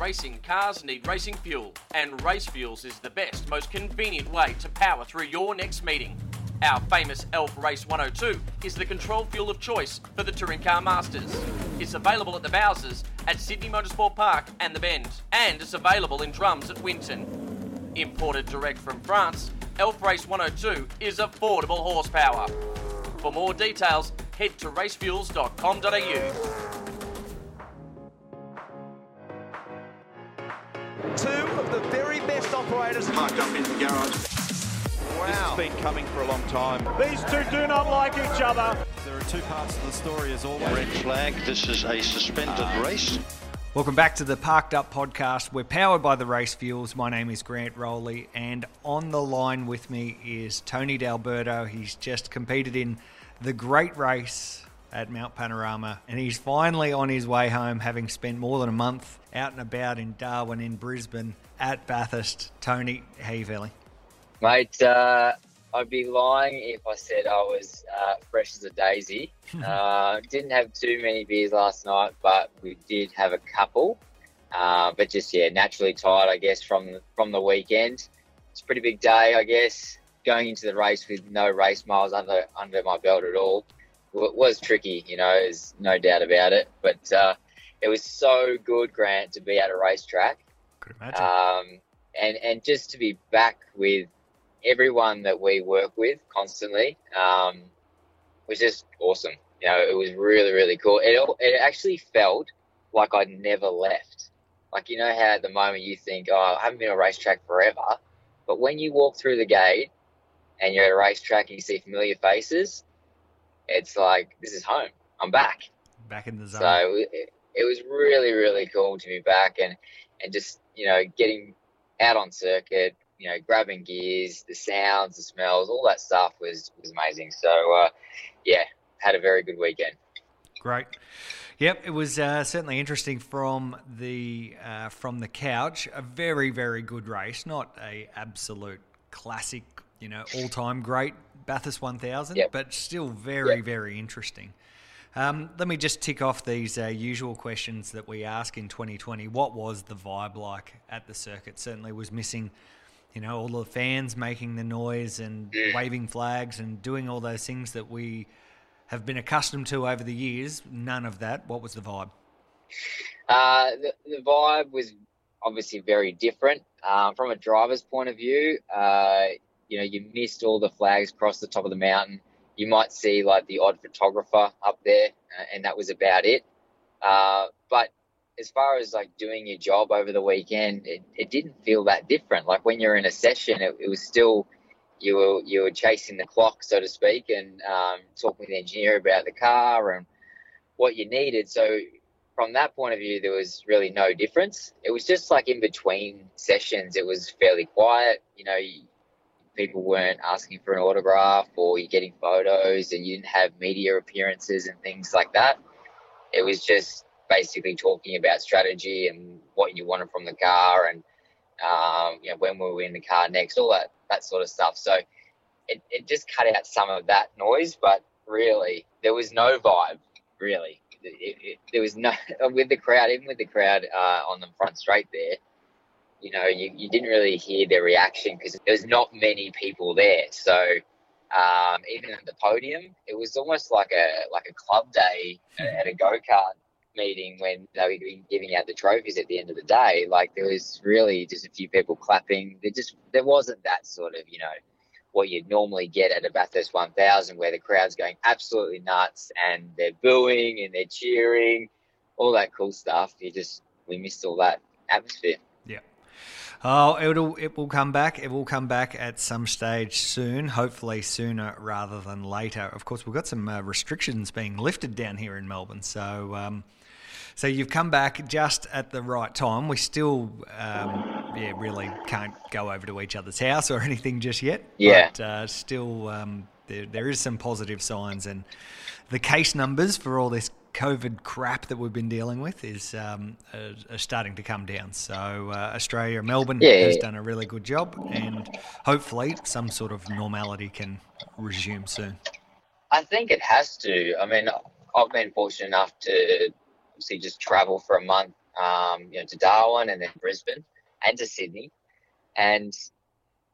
Racing cars need racing fuel, and Race Fuels is the best, most convenient way to power through your next meeting. Our famous Elf Race 102 is the control fuel of choice for the Touring Car Masters. It's available at the Bowsers, at Sydney Motorsport Park and the Bend, and it's available in drums at Winton. Imported direct from France, Elf Race 102 is affordable horsepower. For more details, head to racefuels.com.au. Two of the very best operators marked up in the garage. Wow. This has been coming for a long time. These two do not like each other. There are two parts of the story as always. Red flag, this is a suspended race. Welcome back to the Parked Up Podcast. We're powered by the Race Fuels. My name is Grant Rowley, and on the line with me is Tony D'Alberto. He's just competed in the Great Race at Mount Panorama, and he's finally on his way home, having spent more than a month out and about in Darwin, in Brisbane, at Bathurst. Tony, how you feeling? Mate, I'd be lying if I said I was fresh as a daisy. Didn't have too many beers last night, but we did have a couple. But just, yeah, naturally tired, I guess, from the weekend. It's a pretty big day, I guess. Going into the race with no race miles under my belt at all, it was tricky, you know, there's no doubt about it. But it was so good, Grant, to be at a racetrack. Could imagine. And just to be back with everyone that we work with constantly was just awesome. You know, it was really, really cool. It actually felt like I'd never left. Like, you know how at the moment you think, oh, I haven't been on a racetrack forever. But when you walk through the gate and you're at a racetrack and you see familiar faces, it's like, this is home. I'm back. Back in the zone. So it was really, really cool to be back and just, you know, getting out on circuit, you know, grabbing gears, the sounds, the smells, all that stuff was amazing. So, yeah, had a very good weekend. Great. Yep, it was certainly interesting from the couch. A very, very good race, not a absolute classic, you know, all-time great Bathurst 1000, yep, but still very, yep, very interesting. Let me just tick off these usual questions that we ask in 2020. What was the vibe like at the circuit? Certainly was missing, you know, all the fans making the noise and waving flags and doing all those things that we have been accustomed to over the years. None of that. What was the vibe? The vibe was obviously very different. From a driver's point of view, you know, you missed all the flags across the top of the mountain. You might see like the odd photographer up there, and that was about it. But as far as like doing your job over the weekend, it didn't feel that different. Like when you're in a session, it was still, you were chasing the clock, so to speak, and talking with the engineer about the car and what you needed. So from that point of view, there was really no difference. It was just like in between sessions, it was fairly quiet. You know, people weren't asking for an autograph or you're getting photos and you didn't have media appearances and things like that. It was just basically talking about strategy and what you wanted from the car and, you know, when we were in the car next, all that sort of stuff. So it just cut out some of that noise, but really there was no vibe, really. There was no, with the crowd, even with the crowd on the front straight there, you know, you didn't really hear their reaction because there's not many people there. So even at the podium, it was almost like a club day at a go-kart meeting when they were giving out the trophies at the end of the day. Like there was really just a few people clapping. There wasn't that sort of, you know, what you'd normally get at a Bathurst 1000 where the crowd's going absolutely nuts and they're booing and they're cheering, all that cool stuff. We missed all that atmosphere. Yeah. Oh, it will come back. It will come back at some stage soon, hopefully sooner rather than later. Of course, we've got some restrictions being lifted down here in Melbourne. So so you've come back just at the right time. We still, really can't go over to each other's house or anything just yet. Yeah. But still, there is some positive signs. And the case numbers for all this COVID crap that we've been dealing with is are starting to come down. So Australia, Melbourne has done a really good job, and hopefully some sort of normality can resume soon. I think it has to. I mean, I've been fortunate enough to obviously just travel for a month to Darwin and then Brisbane and to Sydney. And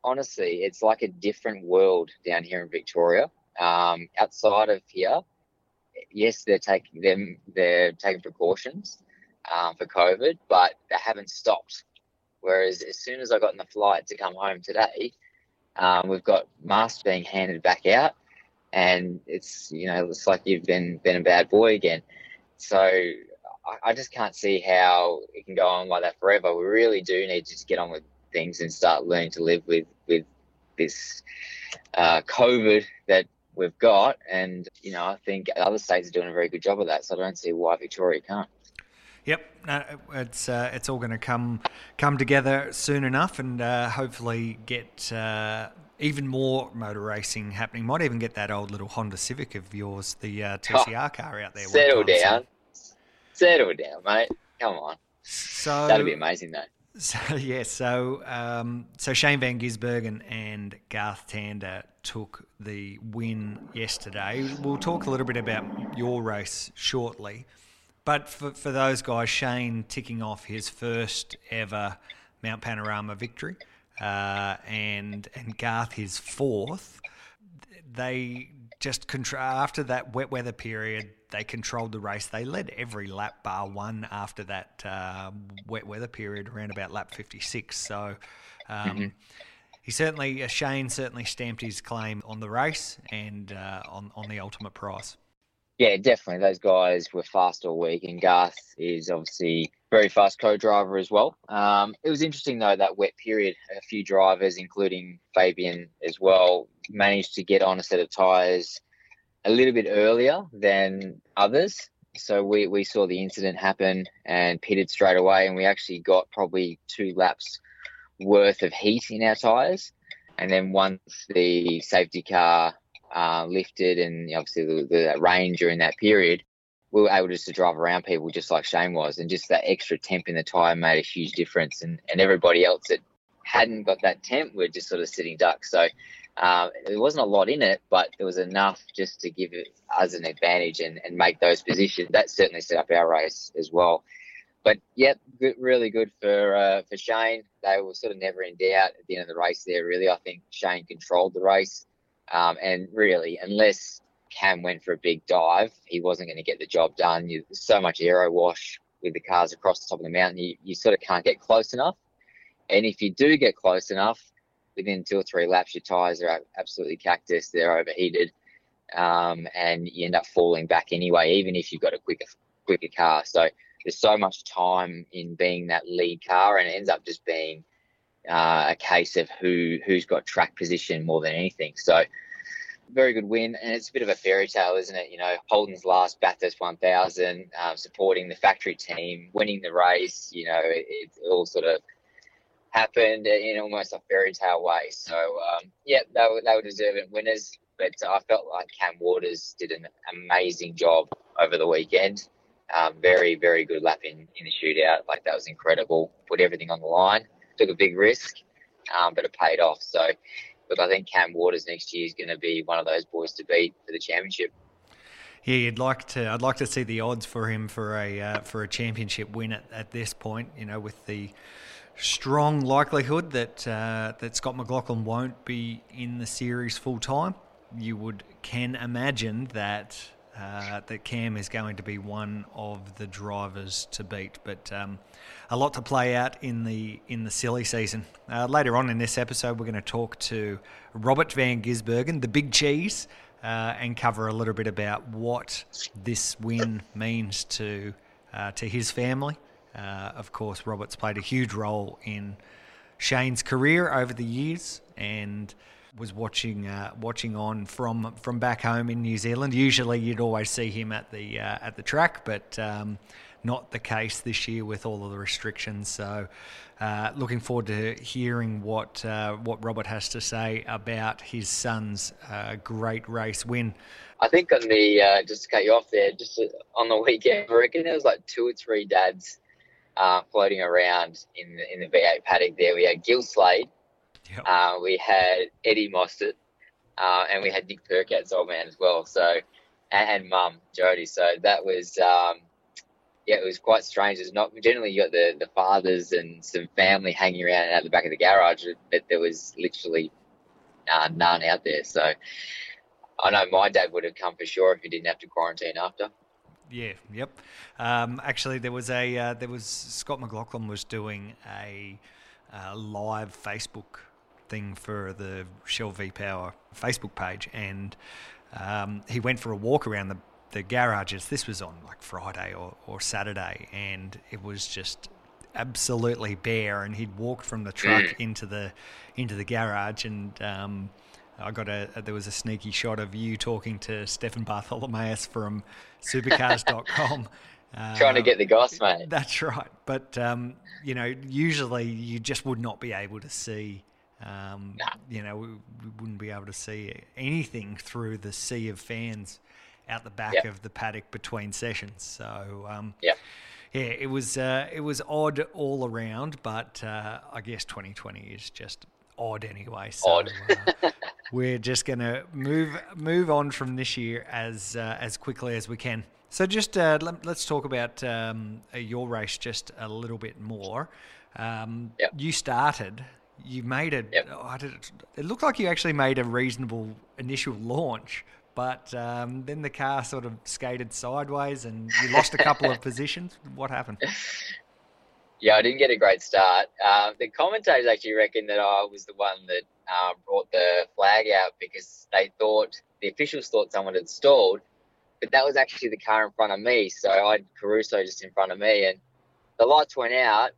honestly, it's like a different world down here in Victoria. Outside of here, yes, they're taking precautions for COVID, but they haven't stopped. Whereas as soon as I got in the flight to come home today, we've got masks being handed back out, and it's like you've been a bad boy again. So I just can't see how it can go on like that forever. We really do need to just get on with things and start learning to live with this COVID that we've got. And, I think other states are doing a very good job of that. So I don't see why Victoria can't. Yep, no, it's all going to come together soon enough, and hopefully get even more motor racing happening. Might even get that old little Honda Civic of yours, the TCR car out there. Settle down, mate. Come on. So that'd be amazing, though. So Shane Van Gisbergen and Garth Tander took the win yesterday. We'll talk a little bit about your race shortly. But for those guys, Shane ticking off his first ever Mount Panorama victory, and Garth his fourth. They just after that wet weather period, they controlled the race. They led every lap bar one after that wet weather period, around about lap 56. So Shane certainly stamped his claim on the race and on the ultimate prize. Yeah, definitely. Those guys were fast all week, and Garth is obviously very fast co-driver as well. It was interesting, though, that wet period, a few drivers, including Fabian as well, managed to get on a set of tyres a little bit earlier than others. So we saw the incident happen and pitted straight away, and we actually got probably 2 laps worth of heat in our tyres. And then once the safety car lifted, and obviously the rain during that period, we were able just to drive around people just like Shane was, and just that extra temp in the tyre made a huge difference, and everybody else that hadn't got that temp were just sort of sitting ducks. So there wasn't a lot in it, but there was enough just to give us an advantage and make those positions. That certainly set up our race as well. But yep, really good for Shane. They were sort of never in doubt at the end of the race there, really. I think Shane controlled the race. And really, unless Cam went for a big dive, he wasn't going to get the job done. There's so much aero wash with the cars across the top of the mountain, you sort of can't get close enough. And if you do get close enough, within 2 or 3 laps, your tyres are absolutely cactus, they're overheated, and you end up falling back anyway, even if you've got a quicker car. So there's so much time in being that lead car, and it ends up just being a case of who's got track position more than anything. So very good win, and it's a bit of a fairy tale, isn't it? Holden's last Bathurst 1000, supporting the factory team, winning the race. It all sort of happened in almost a fairy tale way. So they were deserving winners, but I felt like Cam Waters did an amazing job over the weekend. Very, very good lap in the shootout. Like, that was incredible. Put everything on the line. Took a big risk, but it paid off. So, look, I think Cam Waters next year is going to be one of those boys to beat for the championship. Yeah, I'd like to see the odds for him for a championship win at this point. With the strong likelihood that Scott McLaughlin won't be in the series full time, you can imagine that that Cam is going to be one of the drivers to beat, but a lot to play out in the silly season. Later on in this episode, we're going to talk to Robert Van Gisbergen, the Big Cheese, and cover a little bit about what this win means to his family. Of course, Robert's played a huge role in Shane's career over the years, and was watching on from back home in New Zealand. Usually you'd always see him at the track, but not the case this year with all of the restrictions. So looking forward to hearing what Robert has to say about his son's great race win. I think on the just to cut you off there, just on the weekend, I reckon there was like 2 or 3 dads floating around in the V8 paddock there. We had Gil Slade. Yep. We had Eddie Mossett, and we had Nick Perkat's old man as well. So, and Mum Jodie. So that was yeah, it was quite strange. It's not generally you got the fathers and some family hanging around out the back of the garage, but there was literally none out there. So I know my dad would have come for sure if he didn't have to quarantine after. Yeah, yep. Actually, there was a Scott McLaughlin was doing a live Facebook thing for the Shell V Power Facebook page, and he went for a walk around the garages. This was on like Friday or Saturday, and it was just absolutely bare. And he'd walked from the truck into the garage, and I got there was a sneaky shot of you talking to Stefan Bartholomaeus from Supercars.com. Trying to get the goss, mate. That's right. But, you know, usually you just would not be able to see, you know, we wouldn't be able to see anything through the sea of fans out the back of the paddock between sessions. So, yeah, it was odd all around, but I guess 2020 is just odd anyway. So, we're just going to move on from this year as quickly as we can. So just let's talk about your race just a little bit more. You started. You made a. Yep. It looked like you actually made a reasonable initial launch, but then the car sort of skated sideways and you lost a couple of positions. What happened? Yeah, I didn't get a great start. The commentators actually reckon that I was the one that brought the flag out because the officials thought someone had stalled. But that was actually the car in front of me. So I had Caruso just in front of me and the lights went out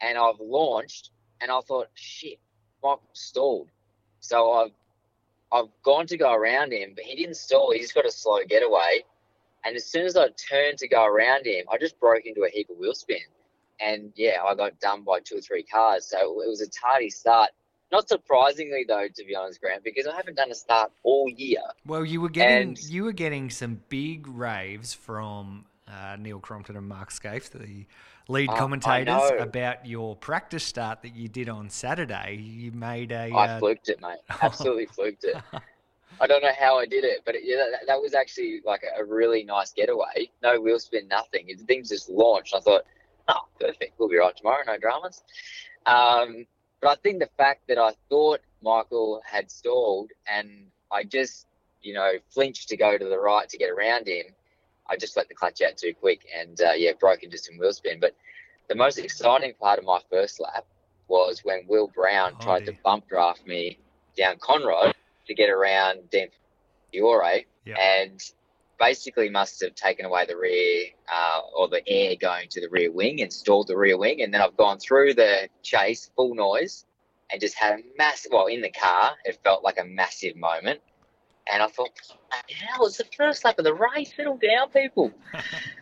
and I've launched and I thought, shit, Mike stalled. So I've gone to go around him, but he didn't stall. He just got a slow getaway. And as soon as I turned to go around him, I just broke into a heap of wheel spin. And, yeah, I got done by 2 or 3 cars. So it was a tardy start. Not surprisingly, though, to be honest, Grant, because I haven't done a start all year. Well, you were getting some big raves from Neil Crompton and Mark Scaife, the lead commentators, about your practice start that you did on Saturday. You made a. I fluked it, mate. Absolutely fluked it. I don't know how I did it, but that was actually like a really nice getaway. No wheel spin, nothing. The things just launched. I thought, oh, perfect. We'll be right tomorrow. No dramas. But I think the fact that I thought Michael had stalled and I just, you know, flinched to go to the right to get around him, I just let the clutch out too quick and, broke into some wheel spin. But the most exciting part of my first lap was when Will Brown tried to bump draft me down Conroe to get around Dan Fiore and basically must have taken away the rear or the air going to the rear wing and stalled the rear wing. And then I've gone through the chase, full noise, and just had a massive, well, in the car, it felt like a massive moment. And I thought, hell, it's the first lap of the race, settle down, people.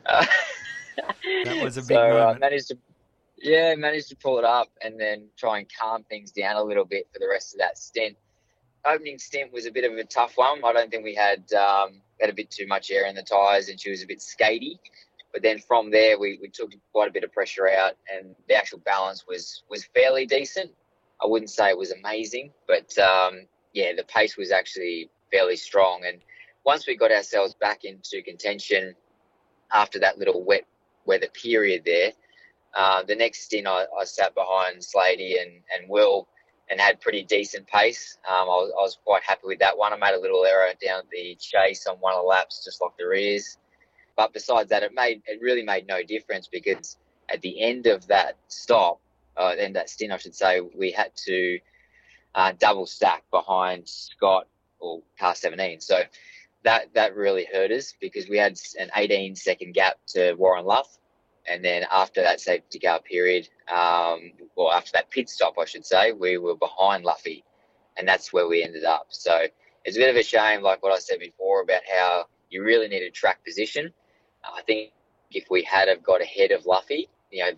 That was a big moment. I managed to pull it up and then try and calm things down a little bit for the rest of that stint. Opening stint was a bit of a tough one. I don't think we had a bit too much air in the tyres and she was a bit skatey. But then from there, we took quite a bit of pressure out and the actual balance was fairly decent. I wouldn't say it was amazing, but, the pace was actually fairly strong. And once we got ourselves back into contention after that little wet weather period there, the next stint I sat behind Sladey and Will and had pretty decent pace. I was quite happy with that one. I made a little error down the chase on one of the laps, just like the rears. But besides that, it really made no difference because at the end of that stop, end of that stint, I should say, we had to double stack behind Scott or car 17. So that really hurt us because we had an 18-second gap to Warren Luff. And then after that safety car period, after that pit stop, I should say, we were behind Luffy, and that's where we ended up. So it's a bit of a shame, like what I said before, about how you really need a track position. I think if we had have got ahead of Luffy, you know,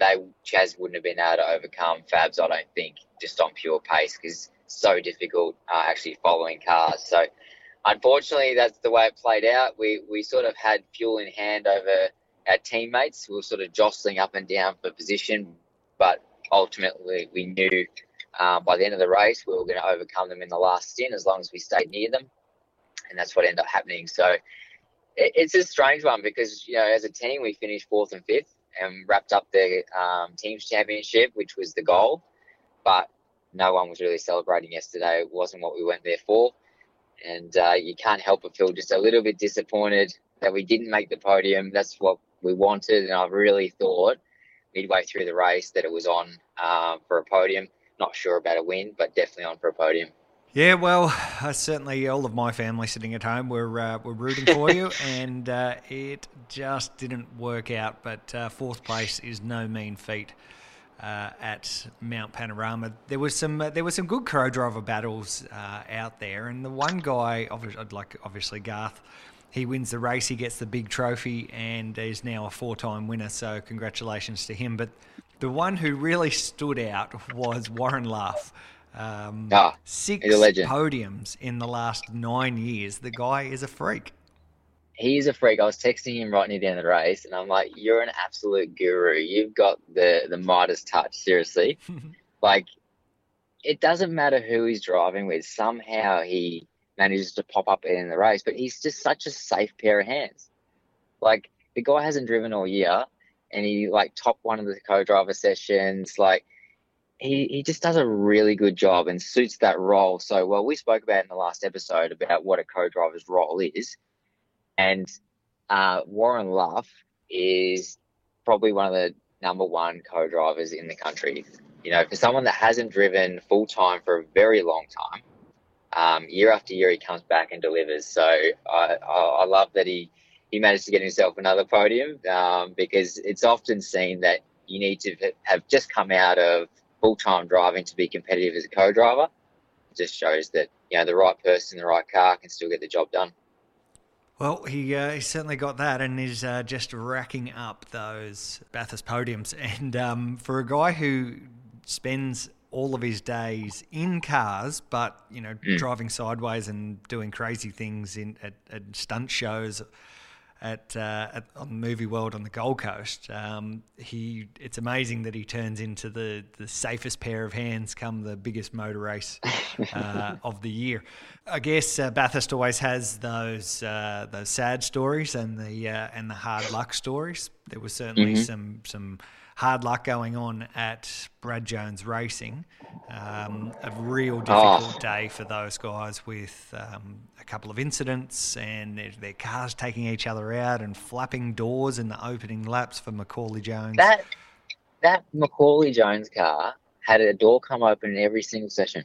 Chaz wouldn't have been able to overcome Fabs, I don't think, just on pure pace because it's so difficult actually following cars. So unfortunately, that's the way it played out. We sort of had fuel in hand over our teammates. We were sort of jostling up and down for position, but ultimately we knew by the end of the race we were going to overcome them in the last stint as long as we stayed near them, and that's what ended up happening. So it's a strange one because, you know, as a team we finished 4th and 5th and wrapped up the team's championship, which was the goal. But no one was really celebrating yesterday. It wasn't what we went there for. And you can't help but feel just a little bit disappointed that we didn't make the podium. That's what we wanted. And I really thought midway through the race that it was on for a podium. Not sure about a win, but definitely on for a podium. Yeah, well, certainly all of my family sitting at home were rooting for you, and it just didn't work out. But fourth place is no mean feat at Mount Panorama. There were some good co-driver battles out there, and the one guy, obviously Garth, he wins the race, he gets the big trophy, and is now a four-time winner. So congratulations to him. But the one who really stood out was Warren Luff. Six podiums in the last 9 years. The guy is a freak. He is a freak. I was texting him right near the end of the race, and I'm like, you're an absolute guru. You've got the Midas touch, seriously. Like, it doesn't matter who he's driving with. Somehow he manages to pop up in the race, but he's just such a safe pair of hands. Like, the guy hasn't driven all year, and he, like, topped one of the co-driver sessions, like, He just does a really good job and suits that role so well. We spoke about in the last episode about what a co-driver's role is. And Warren Luff is probably one of the number one co-drivers in the country. You know, for someone that hasn't driven full-time for a very long time, year after year he comes back and delivers. So I love that he managed to get himself another podium because it's often seen that you need to have just come out of full-time driving to be competitive as a co-driver. It just shows that, you know, the right person, the right car can still get the job done. Well, he certainly got that and is just racking up those Bathurst podiums. And for a guy who spends all of his days in cars, but, you know, driving sideways and doing crazy things at stunt shows on Movie World on the Gold Coast, it's amazing that he turns into the safest pair of hands come the biggest motor race of the year. I guess Bathurst always has those sad stories and the hard luck stories. There was certainly some hard luck going on at Brad Jones Racing. A real difficult day for those guys with a couple of incidents and their cars taking each other out and flapping doors in the opening laps for Macaulay Jones. That Macaulay Jones car had a door come open in every single session.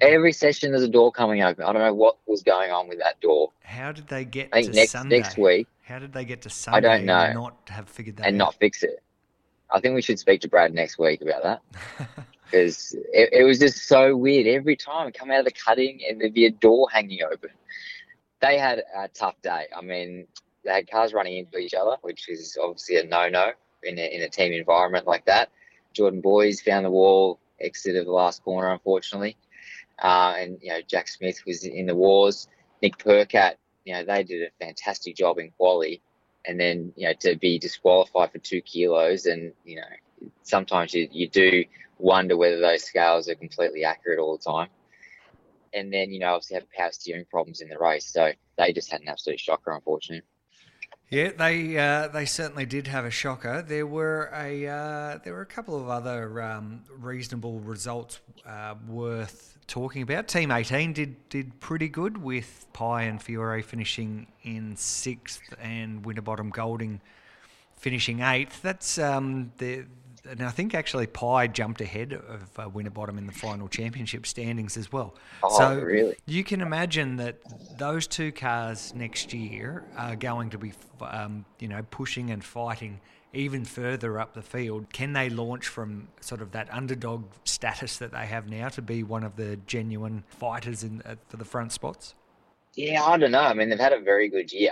Every session there's a door coming open. I don't know what was going on with that door. How did they get Sunday? Next week. How did they get to Sunday I don't know, and not have figured that out? And not fix it. I think we should speak to Brad next week about that because it was just so weird. Every time come out of the cutting and there'd be a door hanging open. They had a tough day. I mean, they had cars running into each other, which is obviously a no-no in a team environment like that. Jordan Boys found the wall, exited the last corner, unfortunately. And, you know, Jack Smith was in the wars. Nick Percat, you know, they did a fantastic job in quali. And then, you know, to be disqualified for 2 kilos and, you know, sometimes you do wonder whether those scales are completely accurate all the time. And then, you know, obviously have power steering problems in the race. So they just had an absolute shocker, unfortunately. Yeah, they certainly did have a shocker. There were a couple of other reasonable results worth talking about. Team 18 did pretty good with Pye and Fiore finishing in 6th and Winterbottom Golding finishing 8th. That's and I think actually Pye jumped ahead of Winterbottom in the final championship standings as well. Oh, so really? You can imagine that those two cars next year are going to be, pushing and fighting even further up the field. Can they launch from sort of that underdog status that they have now to be one of the genuine fighters for the front spots? Yeah, I don't know. I mean, they've had a very good year.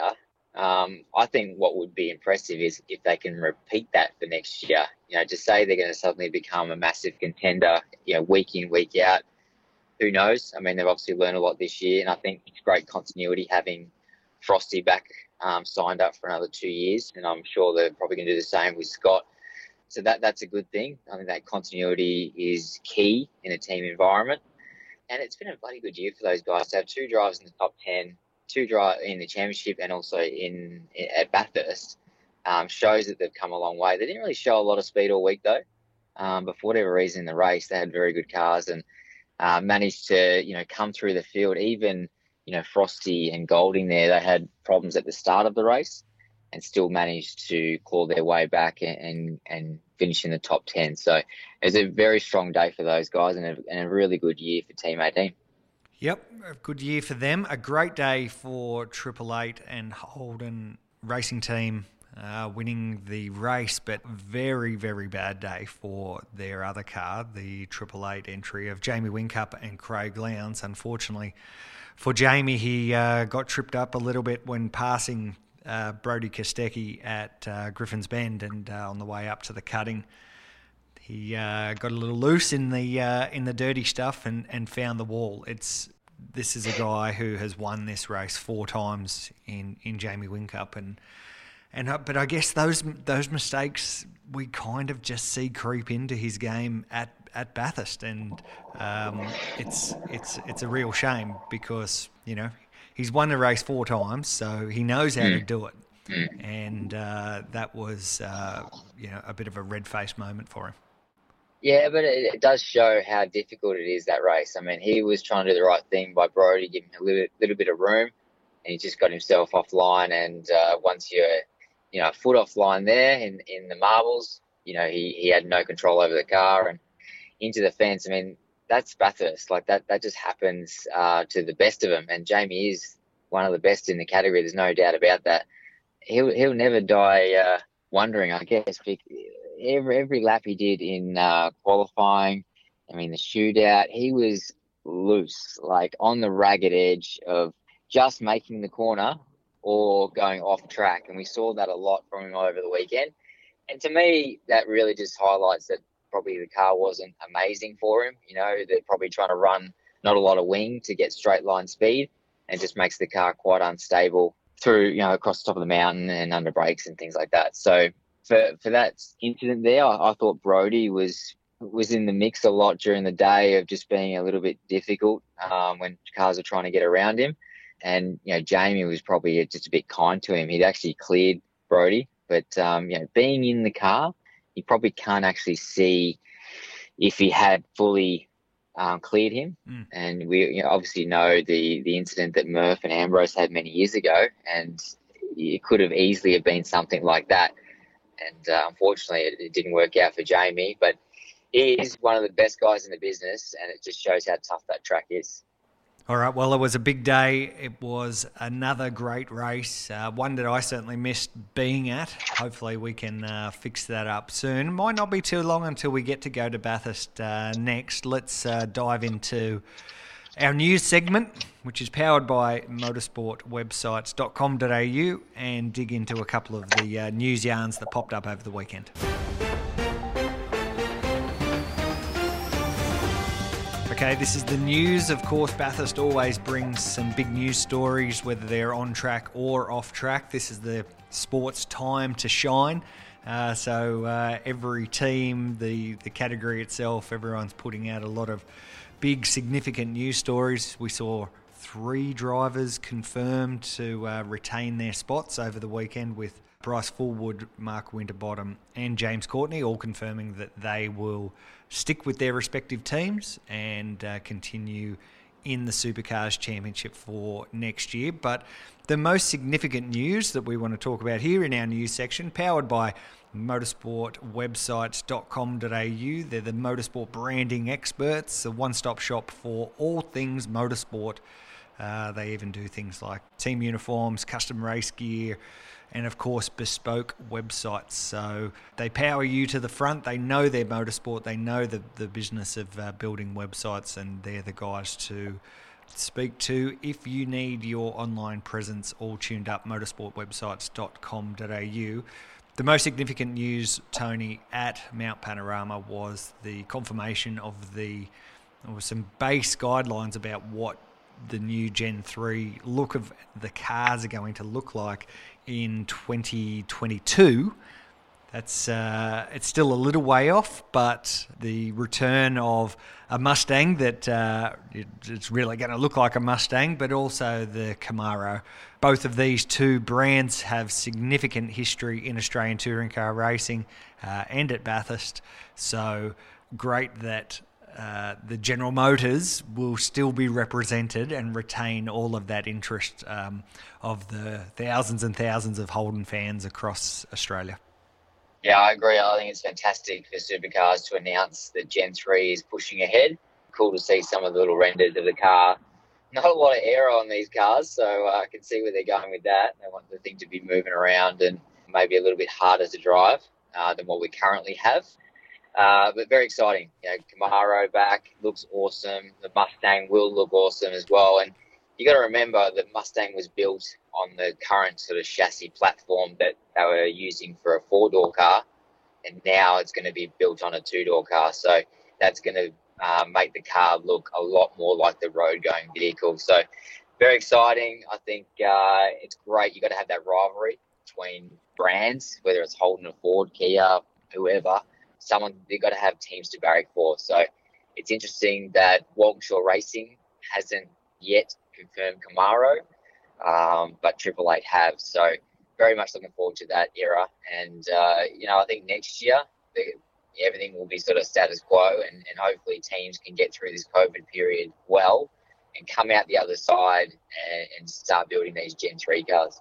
I think what would be impressive is if they can repeat that for next year. You know, to say they're going to suddenly become a massive contender, you know, week in, week out, who knows? I mean, they've obviously learned a lot this year, and I think it's great continuity having Frosty back signed up for another 2 years, and I'm sure they're probably going to do the same with Scott. So that's a good thing. I think that continuity is key in a team environment, and it's been a bloody good year for those guys to have two drives in the top 10, two drive in the championship and also at Bathurst. shows that they've come a long way. They didn't really show a lot of speed all week, though. But for whatever reason in the race, they had very good cars and managed to, come through the field. Even, Frosty and Golding there, they had problems at the start of the race and still managed to claw their way back and finish in the top 10. So it was a very strong day for those guys and a really good year for Team 18. Yep, a good year for them. A great day for Triple Eight and Holden Racing Team winning the race, but very, very bad day for their other car, the Triple Eight entry of Jamie Wincup and Craig Lowndes. Unfortunately for Jamie, he got tripped up a little bit when passing Brodie Kostecki at Griffin's Bend, and on the way up to the cutting, he got a little loose in the dirty stuff and found the wall. This is a guy who has won this race four times in Jamie Wincup, but I guess those mistakes we kind of just see creep into his game at Bathurst, and it's a real shame because he's won the race four times, so he knows how to do it. And that was, a bit of a red-faced moment for him. Yeah, but it does show how difficult it is, that race. I mean, he was trying to do the right thing by Brodie, giving him a little bit of room, and he just got himself offline. And once you're, a foot offline there in the marbles, he had no control over the car and into the fence. I mean, that's Bathurst. Like, that just happens to the best of them. And Jamie is one of the best in the category. There's no doubt about that. He'll never die wondering, I guess. Every lap he did in qualifying, the shootout, he was loose, like on the ragged edge of just making the corner or going off track. And we saw that a lot from him over the weekend. And to me, that really just highlights that probably the car wasn't amazing for him. They're probably trying to run not a lot of wing to get straight line speed, and just makes the car quite unstable through, across the top of the mountain and under brakes and things like that. So for that incident there, I thought Brodie was in the mix a lot during the day of just being a little bit difficult when cars are trying to get around him. And, Jamie was probably just a bit kind to him. He'd actually cleared Brodie, but, being in the car, he probably can't actually see if he had fully cleared him. And we obviously know the incident that Murph and Ambrose had many years ago, and it could have easily have been something like that. And unfortunately it didn't work out for Jamie, but he is one of the best guys in the business, and it just shows how tough that track is. All right, well, it was a big day. It was another great race, one that I certainly missed being at. Hopefully we can fix that up soon. Might not be too long until we get to go to Bathurst next. Let's dive into our news segment, which is powered by motorsportwebsites.com.au, and dig into a couple of the news yarns that popped up over the weekend. Okay, this is the news. Of course, Bathurst always brings some big news stories, whether they're on track or off track. This is the sport's time to shine. So every team, the category itself, everyone's putting out a lot of big, significant news stories. We saw 3 drivers confirmed to retain their spots over the weekend, with Bryce Fullwood, Mark Winterbottom and James Courtney all confirming that they will stick with their respective teams and continue in the Supercars Championship for next year. But the most significant news that we want to talk about here in our news section, powered by motorsportwebsites.com.au. They're the motorsport branding experts, a one-stop shop for all things motorsport. They even do things like team uniforms, custom race gear, and of course bespoke websites. So they power you to the front. They know their motorsport. They know the business of building websites, and they're the guys to speak to if you need your online presence all tuned up. motorsportwebsites.com.au. The most significant news, Tony, at Mount Panorama was the confirmation of some base guidelines about what the new Gen 3 look of the cars are going to look like in 2022. It's still a little way off, but the return of a Mustang that it's really going to look like a Mustang, but also the Camaro. Both of these two brands have significant history in Australian touring car racing and at Bathurst. So great that the General Motors will still be represented and retain all of that interest of the thousands and thousands of Holden fans across Australia. Yeah, I agree. I think it's fantastic for supercars to announce that Gen 3 is pushing ahead. Cool to see some of the little renders of the car. Not a lot of aero on these cars, so I can see where they're going with that. They want the thing to be moving around and maybe a little bit harder to drive than what we currently have. But very exciting. You know, Camaro back looks awesome. The Mustang will look awesome as well. And you got to remember that Mustang was built on the current sort of chassis platform that they were using for a four-door car, and now it's going to be built on a two-door car. So that's going to make the car look a lot more like the road-going vehicle. So very exciting. I think it's great. You've got to have that rivalry between brands, whether it's Holden or Ford, Kia, whoever. Someone, they've got to have teams to barrack for. So it's interesting that Walkinshaw Racing hasn't yet confirmed Camaro, but Triple Eight have. So very much looking forward to that era. And, you know, I think next year everything will be sort of status quo, and hopefully teams can get through this COVID period well and come out the other side and start building these Gen 3 cars.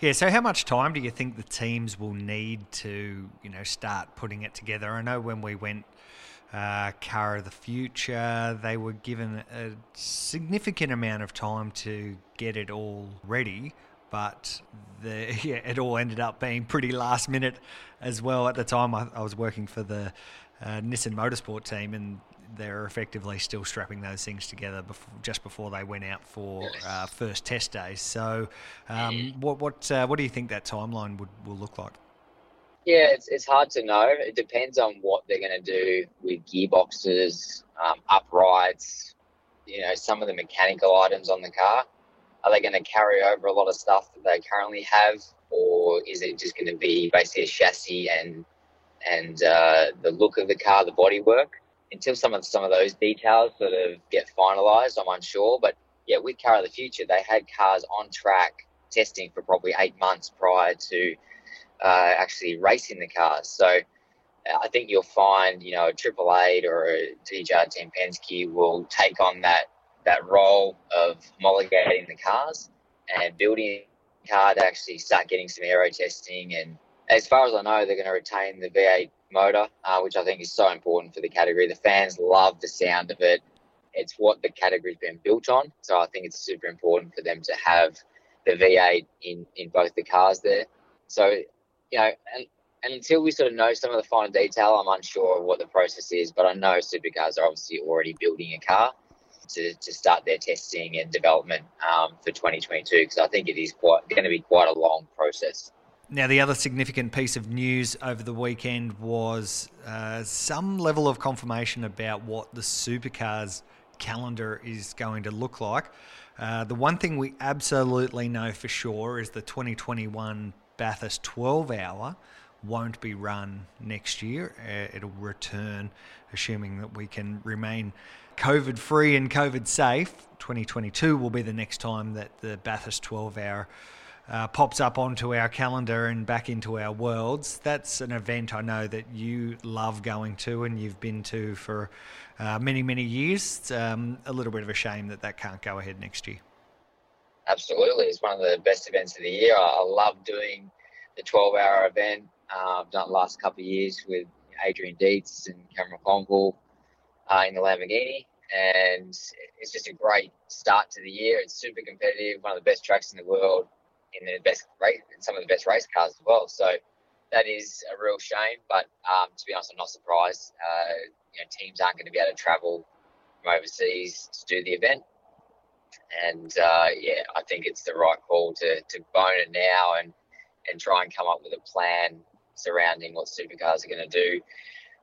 Yeah, so how much time do you think the teams will need to, you know, start putting it together? I know when we went Car of the Future, they were given a significant amount of time to get it all ready, but it all ended up being pretty last minute as well. At the time, I was working for the Nissan Motorsport team, and they're effectively still strapping those things together just before they went out for first test day. So what do you think that timeline will look like? Yeah, it's hard to know. It depends on what they're going to do with gearboxes, uprights, you know, some of the mechanical items on the car. Are they going to carry over a lot of stuff that they currently have, or is it just going to be basically a chassis and the look of the car, the bodywork? Until some of those details sort of get finalised, I'm unsure. But yeah, with Car of the Future, they had cars on track testing for probably 8 months prior to actually racing the cars. So I think you'll find, you know, a Triple Eight or a TCR Team Penske will take on that role of homologating the cars and building a car to actually start getting some aero testing. And as far as I know, they're going to retain the V8 motor, which I think is so important for the category. The fans love the sound of it. It's what the category's been built on. So I think it's super important for them to have the V8 in both the cars there. So, you know, and until we sort of know some of the finer detail, I'm unsure of what the process is, but I know supercars are obviously already building a car to start their testing and development for 2022, because I think it is going to be quite a long process. Now, the other significant piece of news over the weekend was some level of confirmation about what the supercars calendar is going to look like. The one thing we absolutely know for sure is the 2021 Bathurst 12 Hour won't be run next year. It'll return, assuming that we can remain COVID free and COVID safe. 2022 will be the next time that the Bathurst 12 Hour pops up onto our calendar and back into our worlds. That's an event I know that you love going to and you've been to for many, many years. It's a little bit of a shame that can't go ahead next year. Absolutely. It's one of the best events of the year. I love doing the 12-hour event. I've done it the last couple of years with Adrian Dietz and Cameron Conville in the Lamborghini. And it's just a great start to the year. It's super competitive, one of the best tracks in the world, in the best race, and some of the best race cars as well. So that is a real shame. But to be honest, I'm not surprised. You know, teams aren't going to be able to travel from overseas to do the event. And, yeah, I think it's the right call to bone it now and try and come up with a plan surrounding what supercars are going to do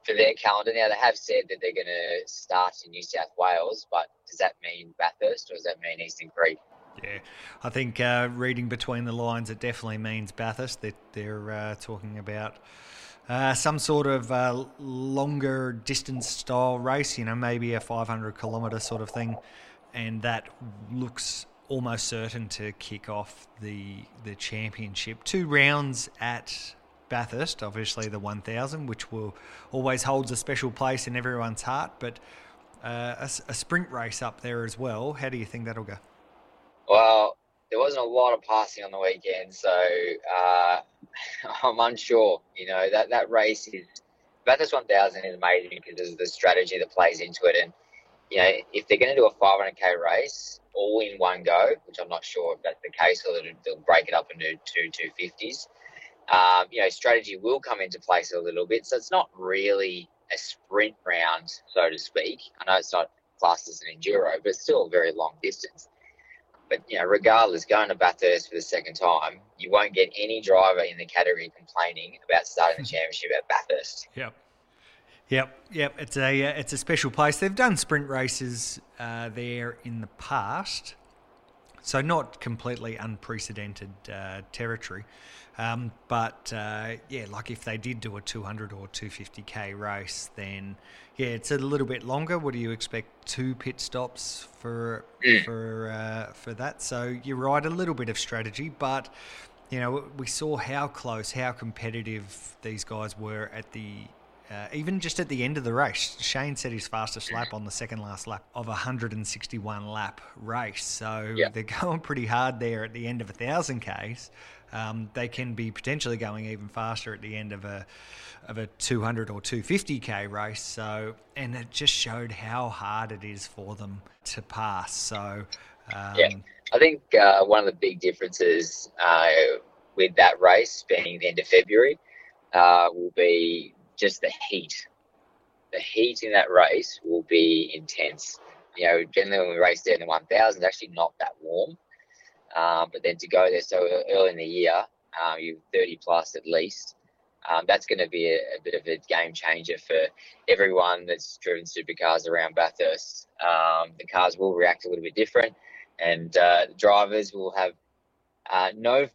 for their calendar. Now, they have said that they're going to start in New South Wales, but does that mean Bathurst or does that mean Eastern Creek? Yeah, I think reading between the lines, it definitely means Bathurst. They're talking about some sort of longer distance style race, you know, maybe a 500 kilometre sort of thing, and that looks almost certain to kick off the championship. 2 rounds at Bathurst, obviously the 1,000, which will always holds a special place in everyone's heart, but a sprint race up there as well. How do you think that'll go? Well, there wasn't a lot of passing on the weekend, so I'm unsure. You know, that race is – Bathurst 1000 is amazing because of the strategy that plays into it. And, you know, if they're going to do a 500K race all in one go, which I'm not sure if that's the case or they'll break it up into two 250s, you know, strategy will come into place a little bit. So it's not really a sprint round, so to speak. I know it's not classed as an enduro, but it's still a very long distance. But, you know, regardless, going to Bathurst for the second time, you won't get any driver in the category complaining about starting the championship at Bathurst. Yep. It's a special place. They've done sprint races there in the past, so not completely unprecedented territory. But like if they did do a 200 or 250K race, then, yeah, it's a little bit longer. What do you expect? 2 pit stops for that? So you're right, a little bit of strategy, but, you know, we saw how close, how competitive these guys were at the, even just at the end of the race. Shane set his fastest lap on the second last lap of a 161 lap race. So yeah, they're going pretty hard there at the end of 1,000Ks. They can be potentially going even faster at the end of a 200 or 250K race. So, and it just showed how hard it is for them to pass. So, I think one of the big differences with that race being the end of February will be just the heat. The heat in that race will be intense. You know, generally when we race there in the 1,000, it's actually not that warm. But then to go there so early in the year, you're 30 plus at least, that's going to be a bit of a game changer for everyone that's driven supercars around Bathurst. The cars will react a little bit different, and drivers will have no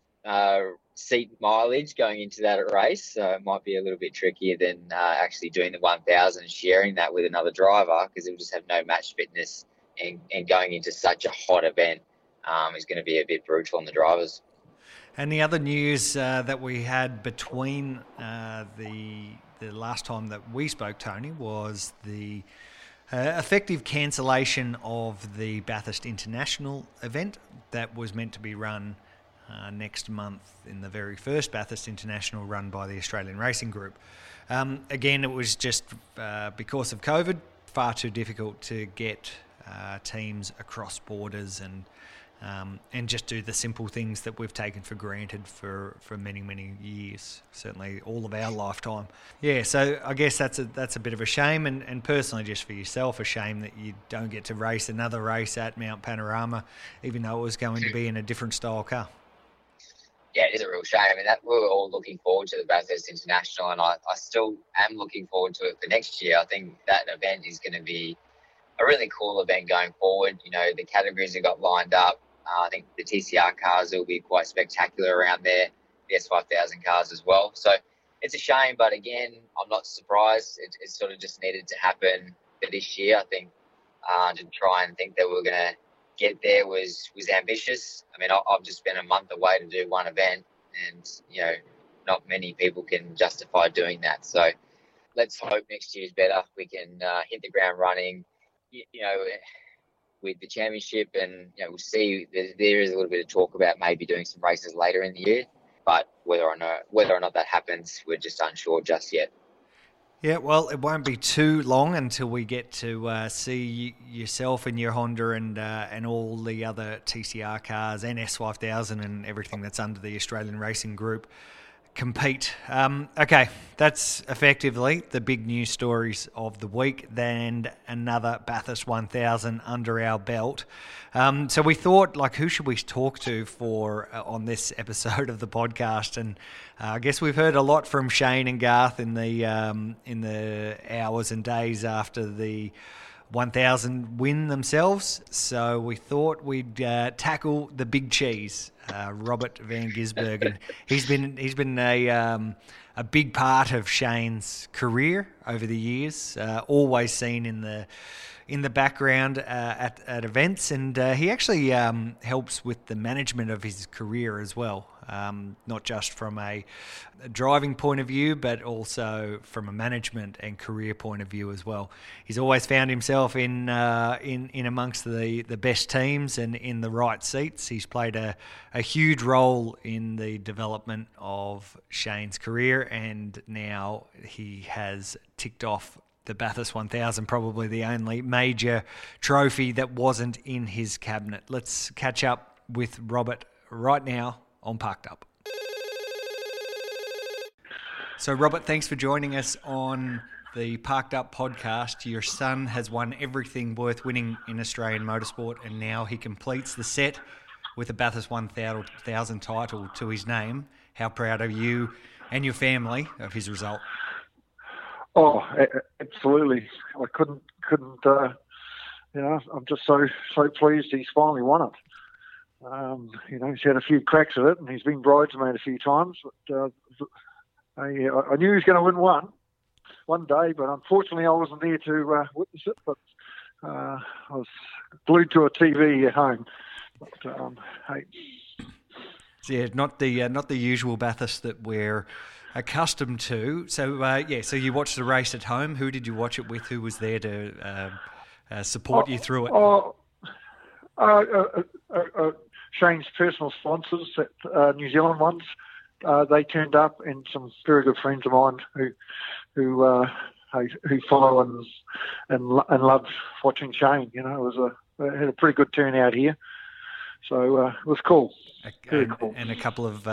seat mileage going into that race, so it might be a little bit trickier than actually doing the 1,000 and sharing that with another driver, because they'll just have no match fitness, and going into such a hot event is going to be a bit brutal on the drivers. And the other news that we had between the last time that we spoke, Tony, was the effective cancellation of the Bathurst International event that was meant to be run next month in the very first Bathurst International run by the Australian Racing Group. Again, it was just because of COVID, far too difficult to get teams across borders and just do the simple things that we've taken for granted for many, many years, certainly all of our lifetime. Yeah, so I guess that's a bit of a shame, and personally just for yourself, a shame that you don't get to race another race at Mount Panorama, even though it was going to be in a different style car. Yeah, it is a real shame. I mean, we were all looking forward to the Bathurst International, and I still am looking forward to it for next year. I think that event is going to be a really cool event going forward. You know, the categories have got lined up. I think the TCR cars will be quite spectacular around there. The S5000 cars as well. So it's a shame, but again, I'm not surprised. It sort of just needed to happen for this year. I think to try and think that we're going to get there was ambitious. I mean, I've just spent a month away to do one event, and, you know, not many people can justify doing that. So let's hope next year's better. We can hit the ground running, you know, with the championship, and, you know, we'll see. There is a little bit of talk about maybe doing some races later in the year, but whether or not that happens, we're just unsure just yet. Yeah, well, it won't be too long until we get to see yourself and your Honda and all the other TCR cars and S5000 and everything that's under the Australian Racing Group compete. Okay, that's effectively the big news stories of the week, and another Bathurst 1000 under our belt. So we thought, like, who should we talk to for on this episode of the podcast? And I guess we've heard a lot from Shane and Garth in the hours and days after the 1,000 win themselves. So we thought we'd tackle the big cheese, Robert Van Gisbergen. He's been a big part of Shane's career over the years. Always seen in the background at events, and he actually helps with the management of his career as well. Not just from a driving point of view, but also from a management and career point of view as well. He's always found himself in amongst the best teams and in the right seats. He's played a huge role in the development of Shane's career, and now he has ticked off the Bathurst 1000, probably the only major trophy that wasn't in his cabinet. Let's catch up with Robert right now on Parked Up. So Robert, thanks for joining us on the Parked Up podcast. Your son has won everything worth winning in Australian motorsport, and now he completes the set with a Bathurst 1000 title to his name. How proud are you and your family of his result? Oh, absolutely. I couldn't. I'm just so pleased he's finally won it. He's had a few cracks at it, and he's been bridesmaid a few times. But, I knew he was going to win one day, but unfortunately I wasn't there to witness it. But I was glued to a TV at home. But, So, yeah, not the usual Bathurst that we're accustomed to. So so you watched the race at home. Who did you watch it with? Who was there to support you through it? Shane's personal sponsors, New Zealand ones, they turned up, and some very good friends of mine who follow and love watching Shane. It had a pretty good turnout here, so it was cool. Very cool. And a couple of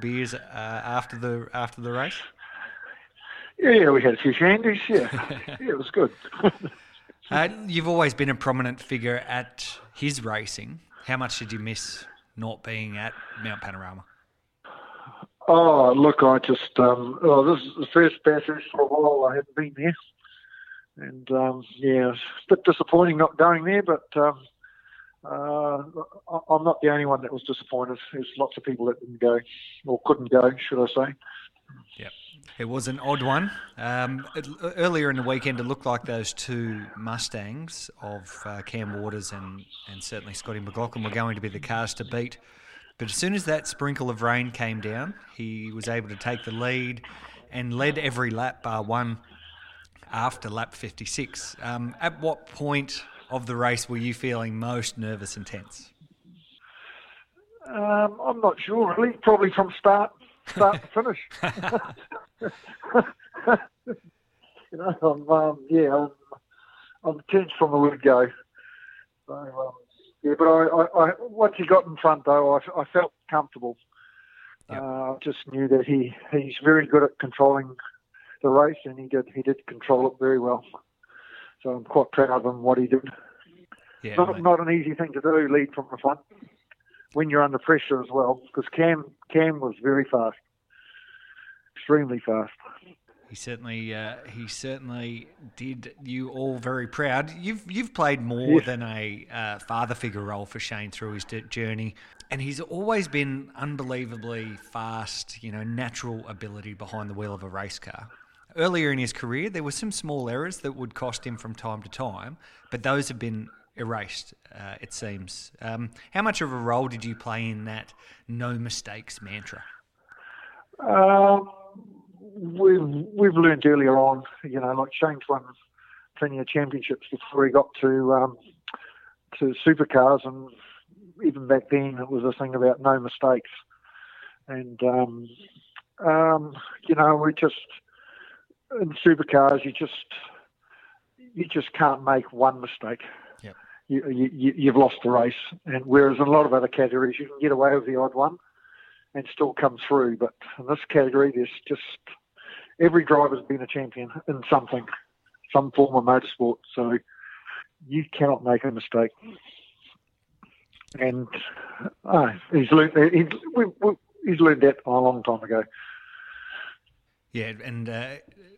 beers after the race. Yeah, we had a few shandies. Yeah, it was good. You've always been a prominent figure at his racing. How much did you miss not being at Mount Panorama? Oh, look, I just... this is the first Bathurst for a while I haven't been there. And, yeah, it's a bit disappointing not going there, but I'm not the only one that was disappointed. There's lots of people that didn't go, or couldn't go, should I say. Yep. It was an odd one. Earlier in the weekend, it looked like those two Mustangs of Cam Waters and certainly Scotty McLaughlin were going to be the cars to beat. But as soon as that sprinkle of rain came down, he was able to take the lead and led every lap bar one after lap 56. At what point of the race were you feeling most nervous and tense? I'm not sure, really. Probably from start to finish. I'm tense from the word go. So, but I once he got in front, though, I felt comfortable. Yep. I just knew that he's very good at controlling the race, and he did control it very well. So I'm quite proud of him, what he did. Yeah, not an easy thing to do, lead from the front, when you're under pressure as well, because Cam was very fast, extremely fast. He certainly did you all very proud. You've played more than a father figure role for Shane through his journey, and he's always been unbelievably fast. Natural ability behind the wheel of a race car. Earlier in his career, there were some small errors that would cost him from time to time, but those have been erased, it seems. How much of a role did you play in that no mistakes mantra? We've learned earlier on, like Shane's won plenty of championships before he got to supercars, and even back then it was a thing about no mistakes. And we just, in supercars, you just can't make one mistake. Yep. You've lost the race, and whereas in a lot of other categories you can get away with the odd one and still come through, but in this category there's just every driver's been a champion in something, some form of motorsport, so you cannot make a mistake. And he's learned that a long time ago. Yeah, and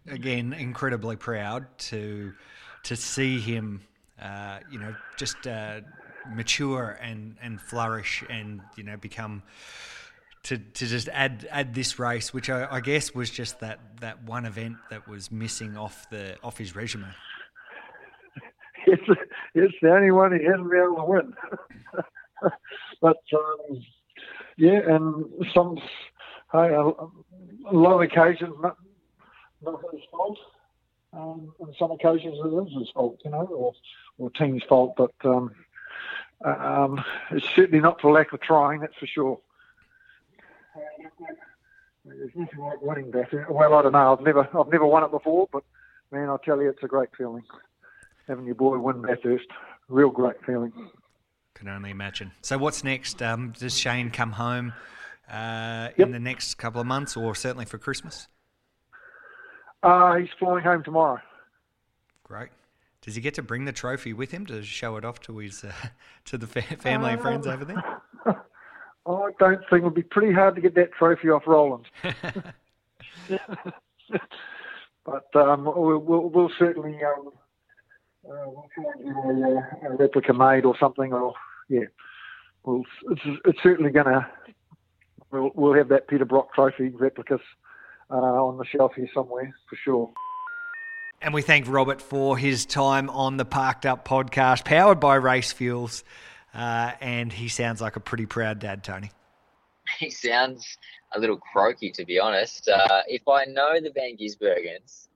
again, incredibly proud to to see him, mature and flourish and, become to just add this race, which I guess was just that one event that was missing off his resume. It's the only one he hasn't been able to win. But and a lot of occasions not his fault. On some occasions it is his fault, or team's fault. But it's certainly not for lack of trying, that's for sure. There's nothing like winning Bathurst. Well, I don't know. I've never won it before, but man, I tell you, it's a great feeling having your boy win Bathurst. Real great feeling. Can only imagine. So, what's next? Does Shane come home in the next couple of months, or certainly for Christmas? He's flying home tomorrow. Great. Does he get to bring the trophy with him to show it off to his to the family and friends over there? I don't think it would be pretty hard to get that trophy off Roland. But we'll certainly we'll try and get a replica made or something. Or it's certainly gonna. We'll have that Peter Brock trophy replicas on the shelf here somewhere for sure. And we thank Robert for his time on the Parked Up podcast, powered by Race Fuels. And he sounds like a pretty proud dad, Tony. He sounds a little croaky, to be honest. If I know the Van Gisbergens,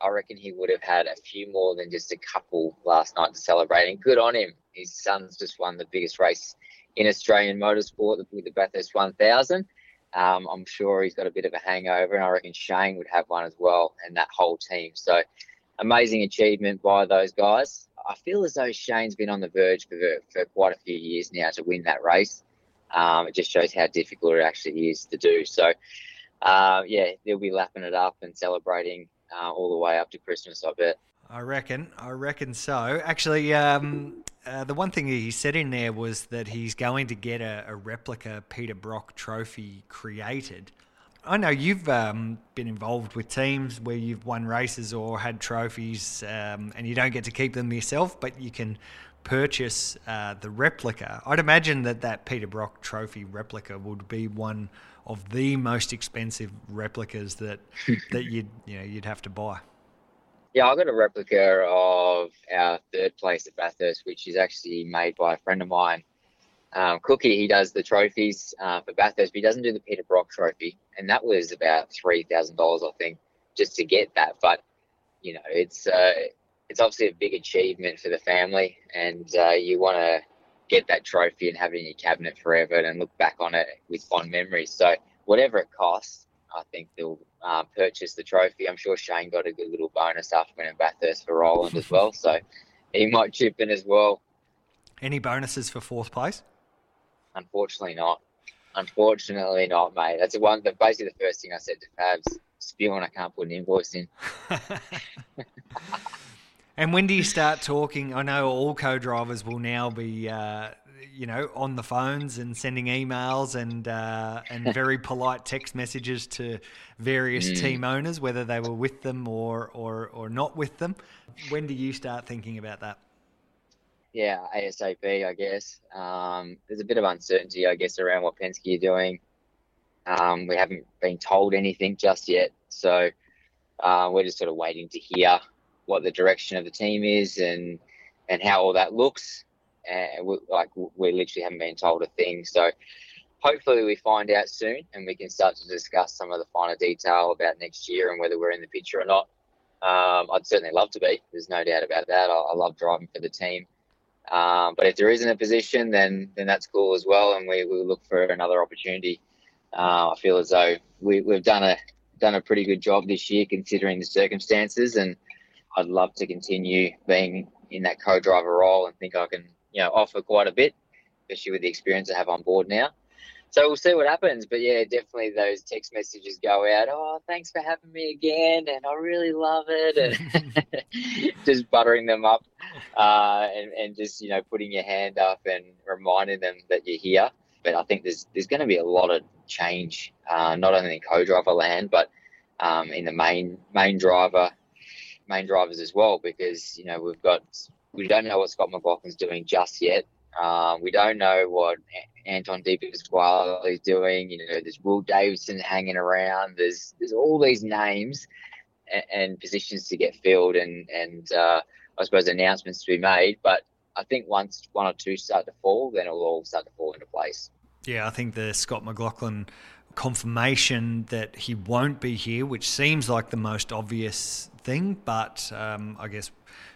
I reckon he would have had a few more than just a couple last night to celebrate. And good on him. His son's just won the biggest race in Australian motorsport with the Bathurst 1000. I'm sure he's got a bit of a hangover, and I reckon Shane would have one as well, and that whole team. So amazing achievement by those guys. I feel as though Shane's been on the verge for quite a few years now to win that race. It just shows how difficult it actually is to do. So, they'll be lapping it up and celebrating all the way up to Christmas, I bet. I reckon so. Actually, the one thing he said in there was that he's going to get a replica Peter Brock trophy created. I know you've been involved with teams where you've won races or had trophies and you don't get to keep them yourself, but you can purchase the replica. I'd imagine that Peter Brock trophy replica would be one of the most expensive replicas that you'd have to buy. Yeah, I got a replica of our third place at Bathurst, which is actually made by a friend of mine. Cookie, he does the trophies for Bathurst, but he doesn't do the Peter Brock trophy, and that was about $3,000, I think, just to get that. But it's obviously a big achievement for the family, and you want to get that trophy and have it in your cabinet forever and look back on it with fond memories. So whatever it costs, I think they'll purchase the trophy. I'm sure Shane got a good little bonus after winning Bathurst for Roland as well, so he might chip in as well. Any bonuses for fourth place? Unfortunately not, mate. That's basically the first thing I said to Fabs. Spill and I can't put an invoice in. And when do you start talking? I know all co-drivers will now be, on the phones and sending emails and very polite text messages to various team owners, whether they were with them or not with them. When do you start thinking about that? Yeah, ASAP, I guess. There's a bit of uncertainty, I guess, around what Penske are doing. We haven't been told anything just yet. So we're just sort of waiting to hear what the direction of the team is and how all that looks. We literally haven't been told a thing. So hopefully we find out soon and we can start to discuss some of the finer detail about next year and whether we're in the picture or not. I'd certainly love to be. There's no doubt about that. I love driving for the team. But if there isn't a position, then that's cool as well, and we will look for another opportunity. I feel as though we've done a pretty good job this year considering the circumstances, and I'd love to continue being in that co-driver role and think I can offer quite a bit, especially with the experience I have on board now. So we'll see what happens. But yeah, definitely those text messages go out. Oh, thanks for having me again, and I really love it. And just buttering them up and just, putting your hand up and reminding them that you're here. But I think there's going to be a lot of change, not only in co-driver land, but in the main driver main drivers as well, because, you know, we don't know what Scott McLaughlin's doing just yet. We don't know what Anton Di Pasquale is doing. You know, there's Will Davidson hanging around. There's all these names and positions to get filled and I suppose announcements to be made. But I think once one or two start to fall, then it'll all start to fall into place. Yeah, I think the Scott McLaughlin confirmation that he won't be here, which seems like the most obvious thing, but I guess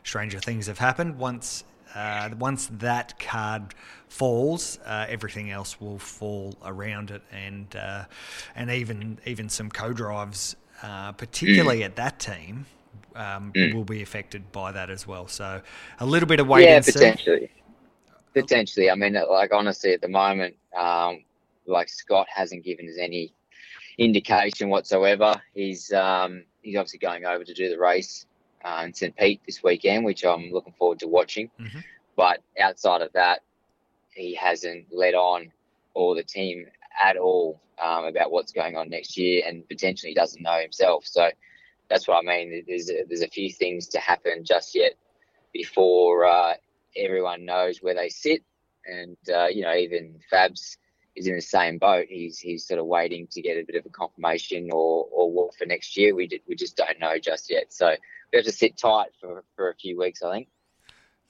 stranger things have happened. Once that card falls, everything else will fall around it, and even some co-drives, particularly at that team, will be affected by that as well. So a little bit of wait and see. Yeah, potentially. I mean, like, honestly, at the moment, like, Scott hasn't given us any indication whatsoever. He's obviously going over to do the race in St. Pete this weekend, which I'm looking forward to watching. Mm-hmm. But outside of that, he hasn't let on, or the team at all, about what's going on next year, and potentially doesn't know himself. So that's what I mean. There's a few things to happen just yet before everyone knows where they sit. And, you know, even Fabs is in the same boat. He's sort of waiting to get a bit of a confirmation or what for next year. We just don't know just yet. So we have to sit tight for a few weeks, I think.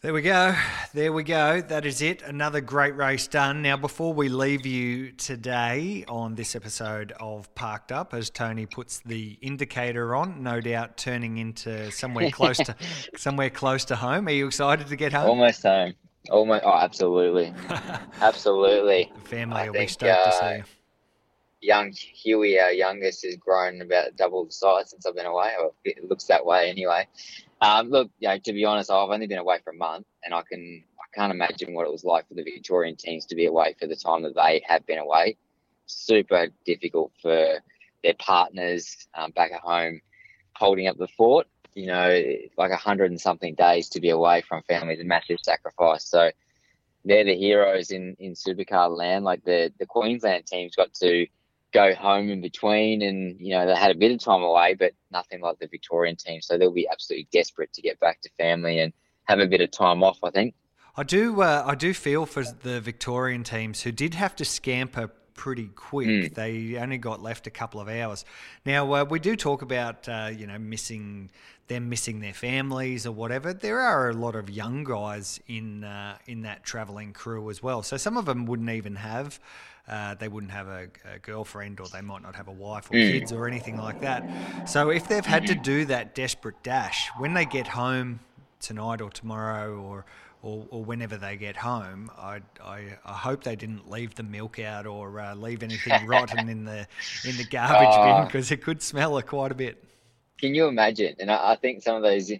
There we go. That is it. Another great race done. Now, before we leave you today on this episode of Parked Up, as Tony puts the indicator on, no doubt turning into somewhere close to home. Are you excited to get home? Almost home. Oh, absolutely. Absolutely. The family will be stoked to see you. Young Huey, our youngest, has grown about double the size since I've been away. It looks that way anyway. Look, you know, to be honest, I've only been away for a month, and I can't imagine what it was like for the Victorian teams to be away for the time that they have been away. Super difficult for their partners back at home holding up the fort. You know, like 100 and something days to be away from family is a massive sacrifice. So they're the heroes in supercar land. Like the Queensland team's got to go home in between, and, you know, they had a bit of time away, but nothing like the Victorian team. So they'll be absolutely desperate to get back to family and have a bit of time off, I think. I do feel for the Victorian teams who did have to scamper pretty quick. They only got left a couple of hours. Now, we do talk about, you know, missing their families or whatever. There are a lot of young guys in that travelling crew as well. So some of them wouldn't have a girlfriend, or they might not have a wife or kids or anything like that. So if they've had to do that desperate dash, when they get home tonight or tomorrow or whenever they get home, I hope they didn't leave the milk out or leave anything rotten in the garbage bin, because it could smell quite a bit. Can you imagine? And I think some of those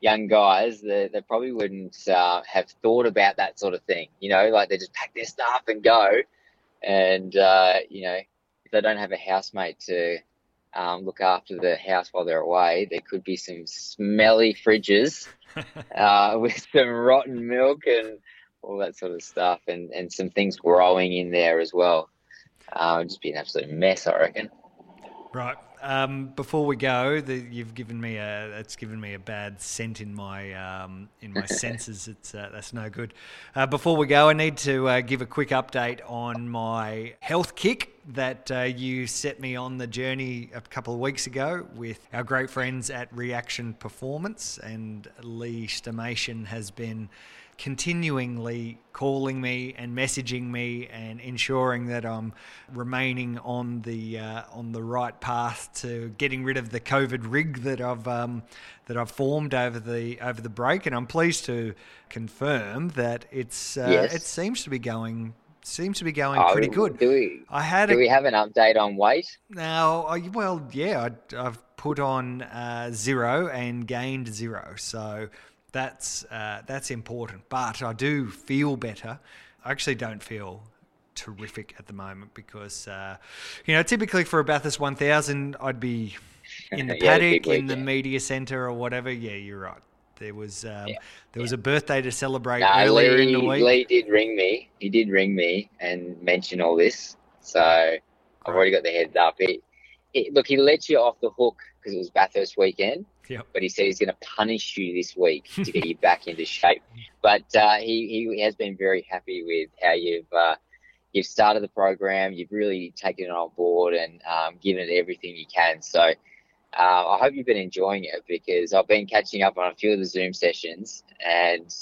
young guys, they probably wouldn't have thought about that sort of thing. You know, like, they just pack their stuff and go. And, you know, if they don't have a housemate to look after the house while they're away, there could be some smelly fridges with some rotten milk and all that sort of stuff, and some things growing in there as well. It'd just be an absolute mess, I reckon. Right. Before we go, it's given me a bad scent in my senses. It's that's no good. Before we go, I need to give a quick update on my health kick that you set me on the journey a couple of weeks ago with our great friends at Reaction Performance, and Lee Stamation has been continuingly calling me and messaging me and ensuring that I'm remaining on the right path to getting rid of the COVID rig that I've formed over the break, and I'm pleased to confirm that it seems to be going pretty good. Do we have an update on weight? No, well, yeah, I've put on 0 and gained 0, so. That's important, but I do feel better. I actually don't feel terrific at the moment because, you know, typically for a Bathurst 1000, I'd be in the paddock, in the media centre or whatever. Yeah, you're right. There was a birthday to celebrate earlier in the week. Lee did ring me. He did ring me and mention all this, so I've already got the heads up. Look, he let you off the hook because it was Bathurst weekend. Yep. But he said he's going to punish you this week to get you back into shape. But he has been very happy with how you've started the program. You've really taken it on board and given it everything you can. So I hope you've been enjoying it, because I've been catching up on a few of the Zoom sessions and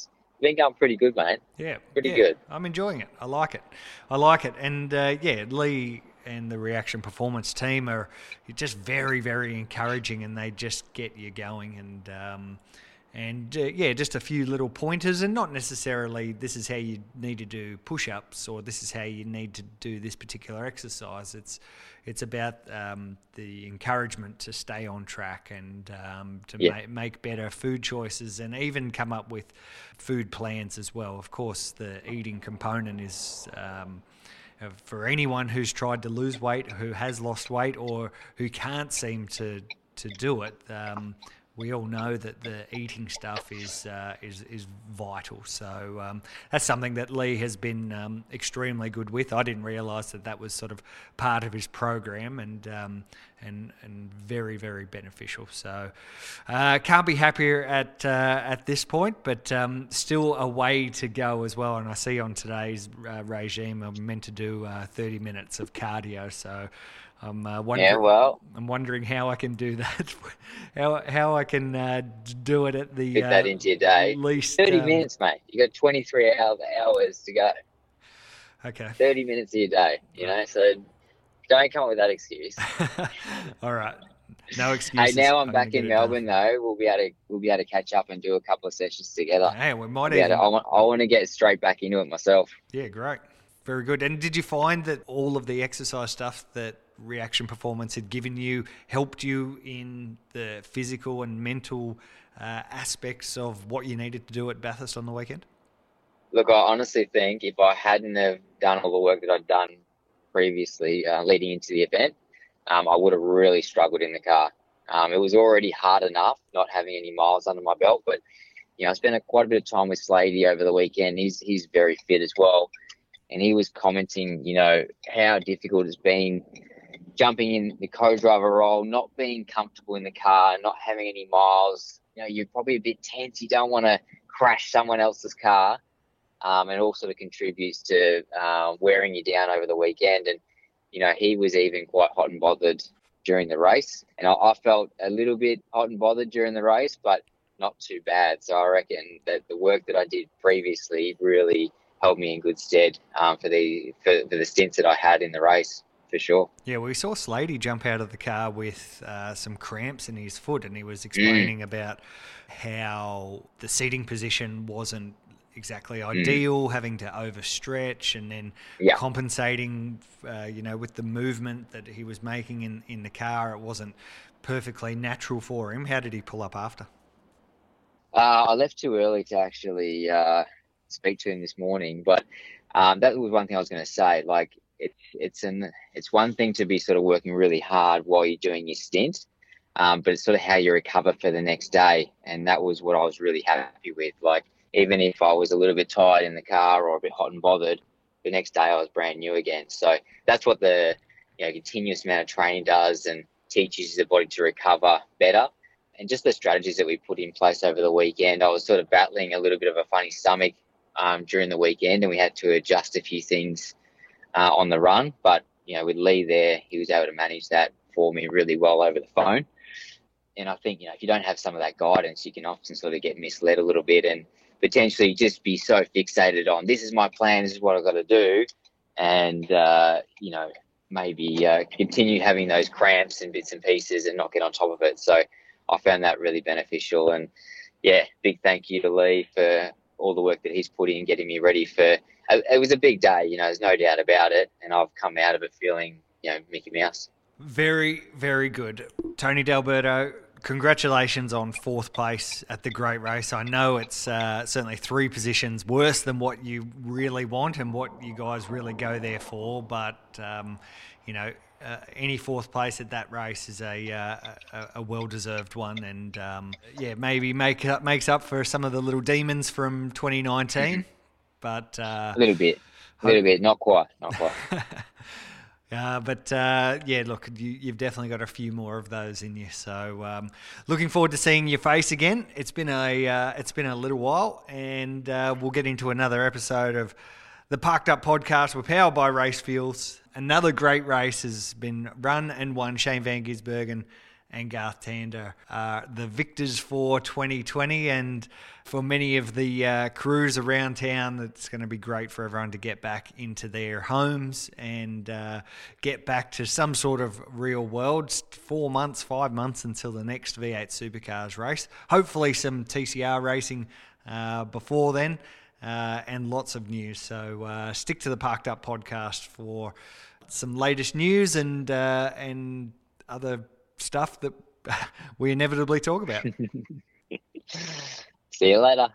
been going pretty good, mate. Yeah. Pretty good. I'm enjoying it. I like it. And, Lee and the Reaction Performance team are just very, very encouraging, and they just get you going. And, just a few little pointers, and not necessarily this is how you need to do push-ups or this is how you need to do this particular exercise. It's about the encouragement to stay on track and make better food choices, and even come up with food plans as well. Of course, the eating component is... for anyone who's tried to lose weight, who has lost weight, or who can't seem to do it, we all know that the eating stuff is vital. So that's something that Lee has been extremely good with. I didn't realise that was sort of part of his program, and very, very beneficial. So can't be happier at this point, but still a way to go as well. And I see on today's regime, I'm meant to do 30 minutes of cardio. So I'm wondering how I can do that, how I can do it at the... Fit that into your day. Least, 30 minutes, mate. You got 23 hours to go. Okay. 30 minutes of your day, you know, so don't come up with that excuse. All right. No excuses. Hey, now I'm back in Melbourne though. We'll be able to catch up and do a couple of sessions together. Hey, we might even... I want to get straight back into it myself. Yeah, great. Very good. And did you find that all of the exercise stuff that Reaction Performance had given you helped you in the physical and mental aspects of what you needed to do at Bathurst on the weekend? Look, I honestly think if I hadn't have done all the work that I'd done previously leading into the event, I would have really struggled in the car. It was already hard enough not having any miles under my belt, but I spent quite a bit of time with Slade over the weekend. He's very fit as well, and he was commenting, how difficult it's been jumping in the co-driver role, not being comfortable in the car, not having any miles. You're probably a bit tense. You don't want to crash someone else's car. And also it contributes to wearing you down over the weekend. And, he was even quite hot and bothered during the race. And I felt a little bit hot and bothered during the race, but not too bad. So I reckon that the work that I did previously really held me in good stead for the stints that I had in the race, for sure. Yeah, we saw Slady jump out of the car with some cramps in his foot, and he was explaining about how the seating position wasn't exactly ideal, having to overstretch and then compensating, with the movement that he was making in the car. It wasn't perfectly natural for him. How did he pull up after? I left too early to actually speak to him this morning, but that was one thing I was going to say. Like, it's one thing to be sort of working really hard while you're doing your stint, but it's sort of how you recover for the next day, and that was what I was really happy with. Like, even if I was a little bit tired in the car or a bit hot and bothered, the next day I was brand new again. So that's what the continuous amount of training does, and teaches the body to recover better. And just the strategies that we put in place over the weekend, I was sort of battling a little bit of a funny stomach during the weekend, and we had to adjust a few things on the run. But with Lee there, he was able to manage that for me really well over the phone. And I think if you don't have some of that guidance, you can often sort of get misled a little bit, and potentially just be so fixated on, this is my plan, this is what I've got to do, and maybe continue having those cramps and bits and pieces and not get on top of it. So I found that really beneficial, and big thank you to Lee for all the work that he's put in getting me ready for... It was a big day, there's no doubt about it, and I've come out of it feeling, Mickey Mouse. Very, very good. Tony D'Alberto, congratulations on fourth place at the Great Race. I know it's certainly three positions worse than what you really want and what you guys really go there for, but, any fourth place at that race is a well-deserved one, and maybe makes up for some of the little demons from 2019, but a little bit, not quite. But look, you've definitely got a few more of those in you. So looking forward to seeing your face again. It's been a little while, and we'll get into another episode of the Parked Up Podcast. We're powered by Race Fuels. Another great race has been run and won. Shane Van Gisbergen and Garth Tander are the victors for 2020, and for many of the crews around town, it's going to be great for everyone to get back into their homes and get back to some sort of real world. It's 5 months until the next V8 Supercars race. Hopefully some TCR racing before then, and lots of news. So stick to the Parked Up Podcast for some latest news and other stuff that we inevitably talk about. See you later.